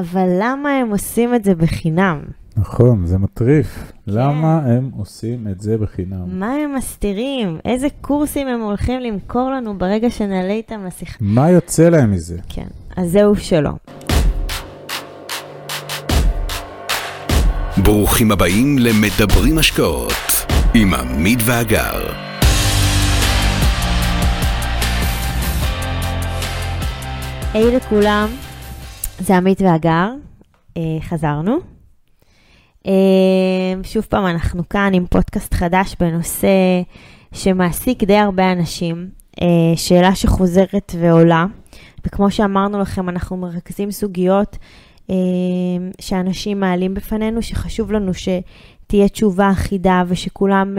אבל למה הם עושים את זה בחינם? נכון, זה מטריף. למה הם עושים את זה בחינם? מה הם מסתירים? איזה קורסים הם הולכים למכור לנו ברגע שנעלה איתם לשיחה? מה יוצא להם מזה? כן, אז זהו שלא. ברוכים הבאים למדברים השקעות עם עמית והגר. היי לכולם, זה עמית והגר, חזרנו. שוב פעם אנחנו כאן עם פודקאסט חדש בנושא שמעסיק די הרבה אנשים, שאלה שחוזרת ועולה, וכמו שאמרנו לכם אנחנו מרכזים סוגיות שאנשים מעלים בפנינו, שחשוב לנו שתהיה תשובה אחידה ושכולם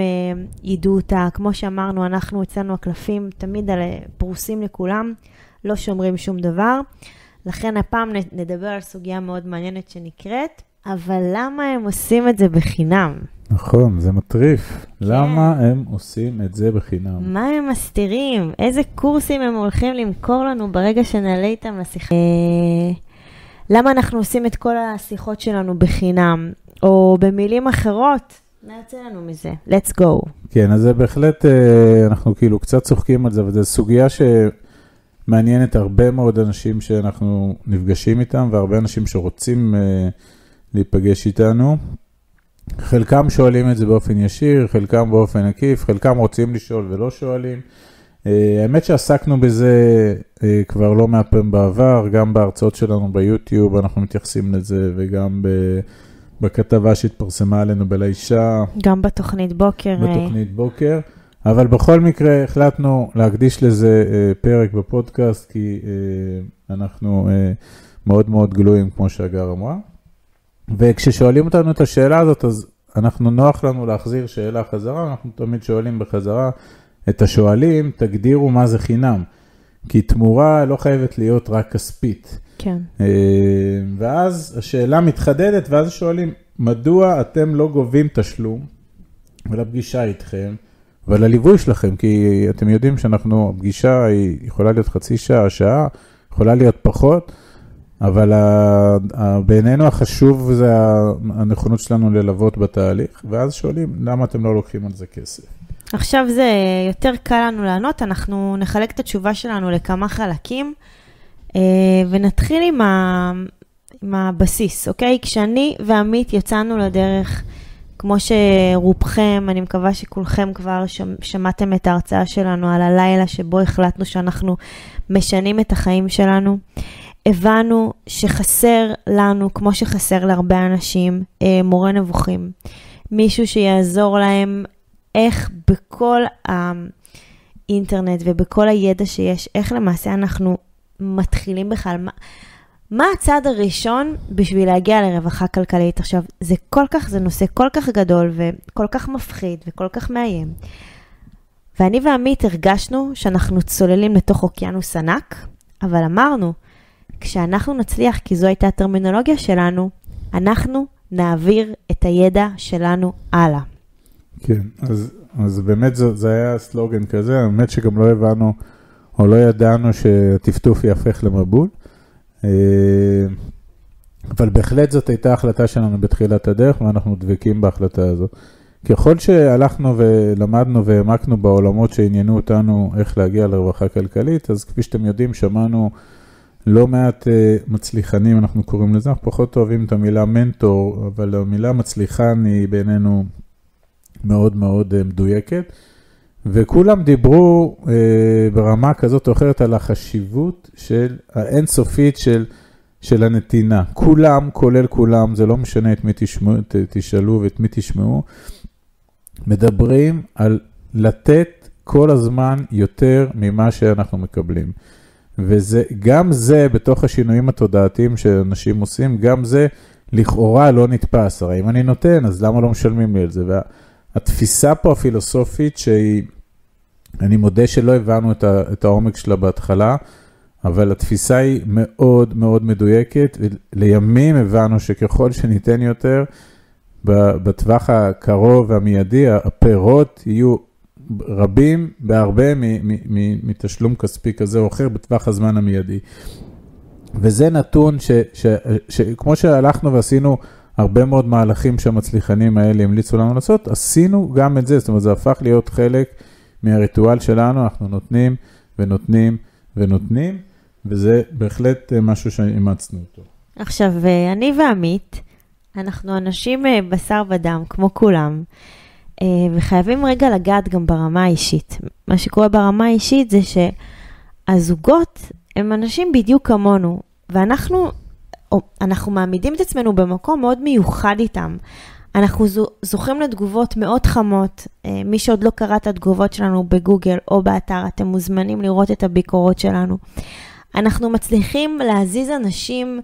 ידעו אותה. כמו שאמרנו, אנחנו אצלנו הקלפים תמיד פרוסים לכולם, לא שומרים שום דבר, לכן הפעם נדבר על סוגיה מאוד מעניינת שנקראת, אבל למה הם עושים את זה בחינם? נכון, זה מטריף. למה הם עושים את זה בחינם? מה הם מסתירים? איזה קורסים הם הולכים למכור לנו ברגע שנעלה איתם לשיחה? למה אנחנו עושים את כל השיחות שלנו בחינם? או במילים אחרות, נעצה לנו מזה. Let's go. כן, אז זה בהחלט, אנחנו כאילו קצת צוחקים על זה, אבל זו סוגיה שמעניינת הרבה מאוד אנשים שאנחנו נפגשים איתם, והרבה אנשים שרוצים להיפגש איתנו. חלקם שואלים את זה באופן ישיר, חלקם באופן עקיף, חלקם רוצים לשאול ולא שואלים. האמת שעסקנו בזה כבר לא מעט פעמים בעבר, גם בהרצאות שלנו ביוטיוב אנחנו מתייחסים לזה, וגם בכתבה שהתפרסמה עלינו בלאישה. גם בתוכנית בוקר. בתוכנית בוקר. אבל בכל מקרה החלטנו להקדיש לזה פרק בפודקאסט, כי אנחנו מאוד מאוד גלויים כמו שהגר אמרה. וכששואלים אותנו את השאלה הזאת, אז אנחנו נוח לנו להחזיר שאלה חזרה, אנחנו תמיד שואלים בחזרה את השואלים, תגדירו מה זה חינם, כי תמורה לא חייבת להיות רק כספית. כן. ואז השאלה מתחדדת, ואז שואלים, מדוע אתם לא גובים תשלום ולפגישה איתכם ולליווי שלכם? כי אתם יודעים שאנחנו, הפגישה היא יכולה להיות חצי שעה, שעה, יכולה להיות פחות, אבל בעינינו החשוב זה הנכונות שלנו ללוות בתהליך, ואז שואלים, למה אתם לא לוקחים על זה כסף? עכשיו זה יותר קל לנו לענות, אנחנו נחלק את התשובה שלנו לכמה חלקים, ונתחיל עם הבסיס, אוקיי? כשאני ועמית יצאנו לדרך, כמו שרובכם, אני מקווה שכולכם כבר שמעתם את ההרצאה שלנו על הלילה, שבו החלטנו שאנחנו משנים את החיים שלנו, הבנו שחסר לנו, כמו שחסר להרבה אנשים, מורה נבוכים. מישהו שיעזור להם איך בכל האינטרנט ובכל הידע שיש, איך למעשה אנחנו מתחילים בכלל. מה הצעד הראשון בשביל להגיע לרווחה כלכלית? עכשיו, זה נושא כל כך גדול וכל כך מפחיד וכל כך מאיים. ואני ועמית הרגשנו שאנחנו צוללים לתוך אוקיינוס ענק, אבל אמרנו, כשאנחנו נצליח, כי זו הייתה הטרמינולוגיה שלנו, אנחנו נעביר את הידע שלנו הלאה. כן, אז באמת זה היה סלוגן כזה, באמת שגם לא הבנו או לא ידענו שטפטוף יהפך למבול, אבל בהחלט זאת הייתה ההחלטה שלנו בתחילת הדרך, ואנחנו דבקים בהחלטה הזאת. ככל שהלכנו ולמדנו והעמקנו בעולמות שעניינו אותנו איך להגיע לרווחה כלכלית, אז כפי שאתם יודעים, שמענו לא מעט מצליחנים, אנחנו קוראים לזה, אנחנו פחות אוהבים את המילה מנטור, אבל המילה מצליחן היא בינינו מאוד מאוד מדויקת, וכולם דיברו ברמה כזאת או אחרת על החשיבות של האינסופית של הנתינה. כולם, כולל כולם, זה לא משנה את מי תשאלו ואת מי תשמעו, מדברים על לתת כל הזמן יותר ממה שאנחנו מקבלים. וגם זה, בתוך השינויים התודעתיים שאנשים עושים, גם זה לכאורה לא נתפס. הרי אם אני נותן, אז למה לא משלמים לי על זה? והתפיסה פה הפילוסופית שהיא, אני מודה שלא הבנו את העומק שלה בהתחלה, אבל התפיסה היא מאוד מאוד מדויקת. לימים הבנו שככל שניתן יותר, בטווח הקרוב והמיידי, הפירות יהיו רבים בהרבה מתשלום כספי כזה או אחר בטווח הזמן המיידי. וזה נתון שכמו שהלכנו ועשינו הרבה מאוד מהלכים שהמצליחנים האלה המליצו לנו לעשות, עשינו גם את זה, זאת אומרת, זה הפך להיות חלק מהריטואל שלנו, אנחנו נותנים ונותנים ונותנים, וזה בהחלט משהו שאימצנו אותו. עכשיו, אני ועמית, אנחנו אנשים בשר ודם, כמו כולם, וחייבים רגע לגעת גם ברמה האישית. מה שקורה ברמה האישית זה שהזוגות הם אנשים בדיוק כמונו, ואנחנו מעמידים את עצמנו במקום מאוד מיוחד איתם. אנחנו זוכים לתגובות מאוד חמות. מי שעוד לא קרא את התגובות שלנו בגוגל או באתר, אתם מוזמנים לראות את הביקורות שלנו. אנחנו מצליחים להזיז אנשים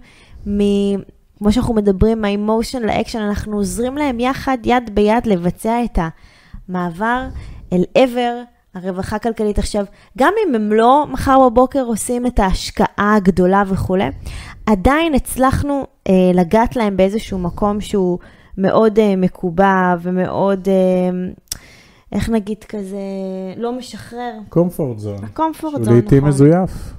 כמו שאנחנו מדברים, מהאמושן לאקשן, אנחנו עוזרים להם יחד, יד ביד, לבצע את המעבר אל עבר הרווחה הכלכלית. עכשיו, גם אם הם לא מחר בבוקר עושים את ההשקעה הגדולה וכו', עדיין הצלחנו לגעת להם באיזשהו מקום שהוא מאוד מקובע ומאוד, איך נגיד כזה, לא משחרר. קומפורט זון. הקומפורט זון, נכון. לעתים מזויף.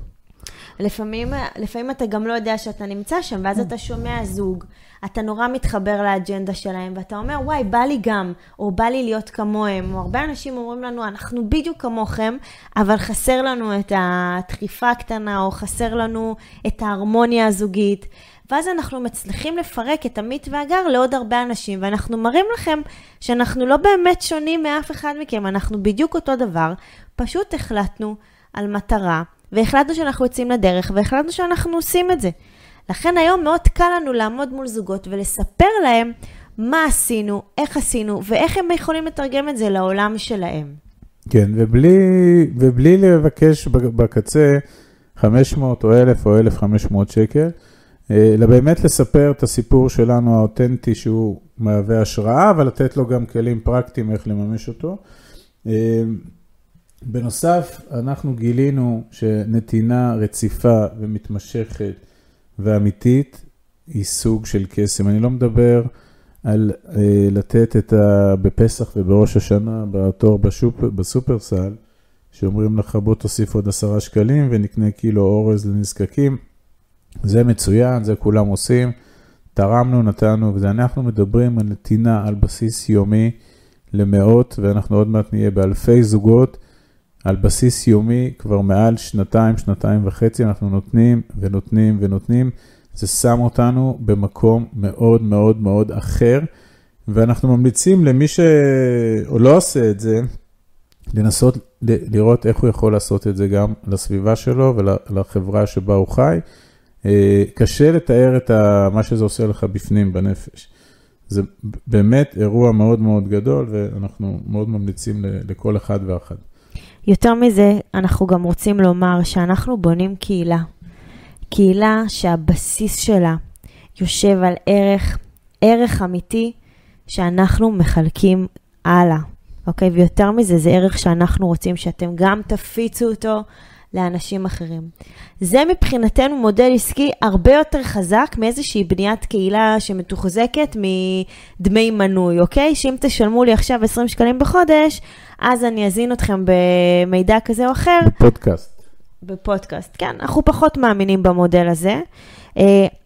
לפעמים אתה גם לא יודע שאתה נמצא שם, ואז אתה שומע זוג, אתה נורא מתחבר לאג'נדה שלהם, ואתה אומר, וואי, בא לי גם, או בא לי להיות כמוהם, או הרבה אנשים אומרים לנו, אנחנו בדיוק כמוכם, אבל חסר לנו את הדחיפה הקטנה, או חסר לנו את ההרמוניה הזוגית, ואז אנחנו מצליחים לפרק את עמית והגר לעוד הרבה אנשים, ואנחנו מראים לכם שאנחנו לא באמת שונים מאף אחד מכם, אנחנו בדיוק אותו דבר, פשוט החלטנו על מטרה, והחלטנו שאנחנו יוצאים לדרך, והחלטנו שאנחנו עושים את זה. לכן היום מאוד קל לנו לעמוד מול זוגות ולספר להם מה עשינו, איך עשינו, ואיך הם יכולים לתרגם את זה לעולם שלהם. כן, ובלי לבקש בקצה 500 או 1,000 או 1,500 שקל, אלא באמת לספר את הסיפור שלנו האותנטי שהוא מהווה השראה, אבל לתת לו גם כלים פרקטיים איך לממש אותו. בנוסף, אנחנו גילינו שנתינה רציפה ומתמשכת ואמיתית היא סוג של קסם. אני לא מדבר על לתת בפסח ובראש השנה בתור בסופרסל, שאומרים לך בוא תוסיף עוד 10 שקלים ונקנה קילו אורז לנזקקים. זה מצוין, זה כולם עושים, תרמנו, נתנו, וזה אנחנו מדברים על נתינה על בסיס יומי למאות, ואנחנו עוד מעט נהיה באלפי זוגות, על בסיס יומי כבר מעל 2-2.5 אנחנו נותנים ונותנים ונותנים. זה שם אותנו במקום מאוד מאוד מאוד אחר, ואנחנו ממליצים למי שלא עושה את זה, לנסות לראות איך הוא יכול לעשות את זה גם לסביבה שלו ולחברה שבה הוא חי. קשה לתאר את מה שזה עושה לך בפנים בנפש. זה באמת אירוע מאוד מאוד גדול, ואנחנו מאוד ממליצים לכל אחד ואחד. יותר מזה, אנחנו גם רוצים לומר שאנחנו בונים קהילה. קהילה שהבסיס שלה יושב על ערך אמיתי שאנחנו מחלקים הלאה. אוקיי? ויותר מזה, זה ערך שאנחנו רוצים שאתם גם תפיצו אותו לאנשים אחרים. זה מבחינתנו מודל עסקי הרבה יותר חזק מאיזושהי בניית קהילה שמתוחזקת מדמי מנוי, אוקיי? שאם תשלמו לי עכשיו 20 שקלים בחודש, אז אני אזין אתכם במידע כזה או אחר. בפודקאסט, כן. אנחנו פחות מאמינים במודל הזה.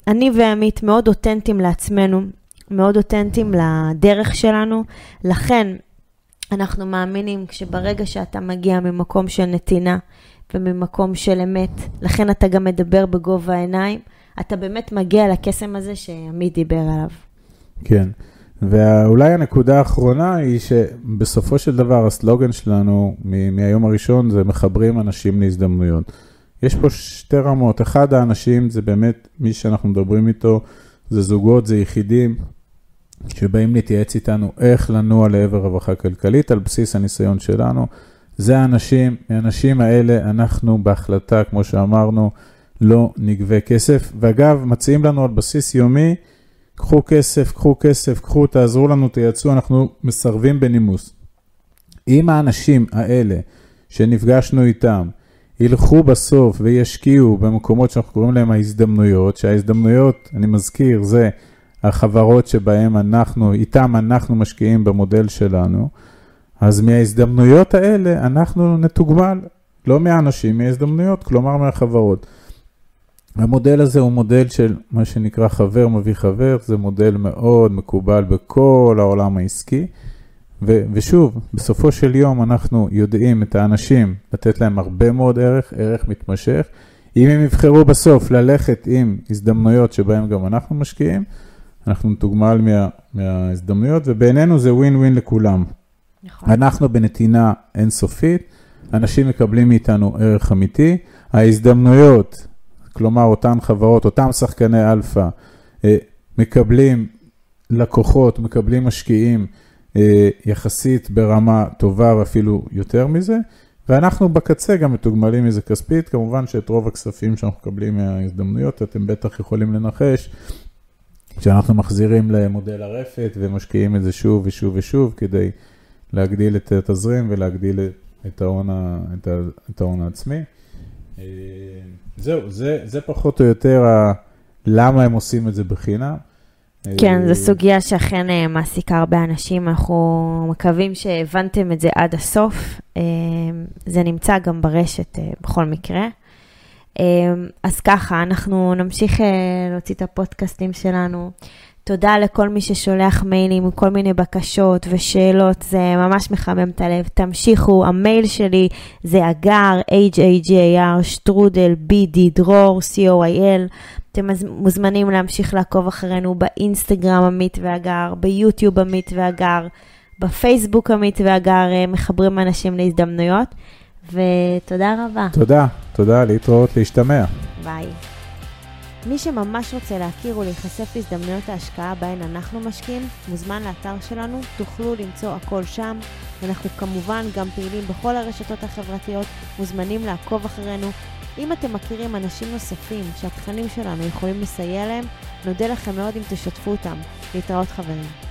אני ועמית מאוד אותנטיים לעצמנו, מאוד אותנטיים לדרך שלנו, לכן אנחנו מאמינים שברגע שאתה מגיע ממקום של נתינה, וממקום של אמת, לכן אתה גם מדבר בגובה העיניים, אתה באמת מגיע לקסם הזה שעמית דיבר עליו. כן, ואולי הנקודה האחרונה היא שבסופו של דבר הסלוגן שלנו מהיום הראשון זה מחברים אנשים להזדמנויות. יש פה 2 רמות, אחד האנשים זה באמת מי שאנחנו מדברים איתו, זה זוגות, זה יחידים שבאים להתייעץ איתנו איך לנוע לעבר רווחה כלכלית על בסיס הניסיון שלנו, זה האנשים, האנשים האלה אנחנו בהחלטה, כמו שאמרנו, לא נגבה כסף. ואגב, מציעים לנו על בסיס יומי, קחו כסף, קחו כסף, קחו, תעזרו לנו, תייצאו, אנחנו מסרבים בנימוס. אם האנשים האלה שנפגשנו איתם, ילכו בסוף וישקיעו במקומות שאנחנו קוראים להם ההזדמנויות, שההזדמנויות, אני מזכיר, זה החברות שבהם איתם אנחנו משקיעים במודל שלנו, אז מההזדמנויות האלה אנחנו נתוגמל, לא מהאנשים, מההזדמנויות, כלומר מהחברות. המודל הזה הוא מודל של מה שנקרא חבר מביא חבר, זה מודל מאוד מקובל בכל העולם העסקי, ושוב, בסופו של יום אנחנו יודעים את האנשים לתת להם הרבה מאוד ערך, ערך מתמשך, אם הם יבחרו בסוף ללכת עם הזדמנויות שבהם גם אנחנו משקיעים, אנחנו מתוגמל מההזדמנויות, ובינינו זה ווין ווין לכולם. נכון. אנחנו בנתינה אינסופית, אנשים מקבלים מאיתנו ערך אמיתי, ההזדמנויות, כלומר אותן חברות, אותם שחקני אלפא, מקבלים לקוחות, מקבלים משקיעים יחסית ברמה טובה ואפילו יותר מזה, ואנחנו בקצה גם מתוגמלים מזה כספית, כמובן שאת רוב הכספים שאנחנו מקבלים מההזדמנויות, אתם בטח יכולים לנחש, שאנחנו מחזירים למודל הרפת ומשקיעים את זה שוב ושוב ושוב, כדי להגדיל את התזרים ולהגדיל את ההון העצמי. זהו, זה פחות או יותר למה הם עושים את זה בחינם. כן, זו סוגיה שאכן מעסיקה הרבה אנשים, אנחנו מקווים שהבנתם את זה עד הסוף, זה נמצא גם ברשת בכל מקרה. אז ככה, אנחנו נמשיך להוציא את הפודקאסטים שלנו. תודה לכל מי ששולח מיילים וכל מיני בקשות ושאלות, זה ממש מחמם את הלב. תמשיכו, המייל שלי זה הגר, hagar@bddror.co.il. אתם מוזמנים להמשיך לעקוב אחרינו באינסטגרם עמית והגר, ביוטיוב עמית והגר, בפייסבוק עמית והגר, מחברים אנשים להזדמנויות. ותודה רבה. תודה, תודה, להתראות, להשתמע. ביי. מי שממש רוצה להכיר ולהיחשף להזדמנויות ההשקעה בהן אנחנו משקיעים, מוזמן לאתר שלנו, תוכלו למצוא הכל שם, ואנחנו כמובן גם פעילים בכל הרשתות החברתיות, מוזמנים לעקוב אחרינו. אם אתם מכירים אנשים נוספים שהתכנים שלנו יכולים לסייע להם, נודה לכם מאוד אם תשתפו אותם. להתראות חברים.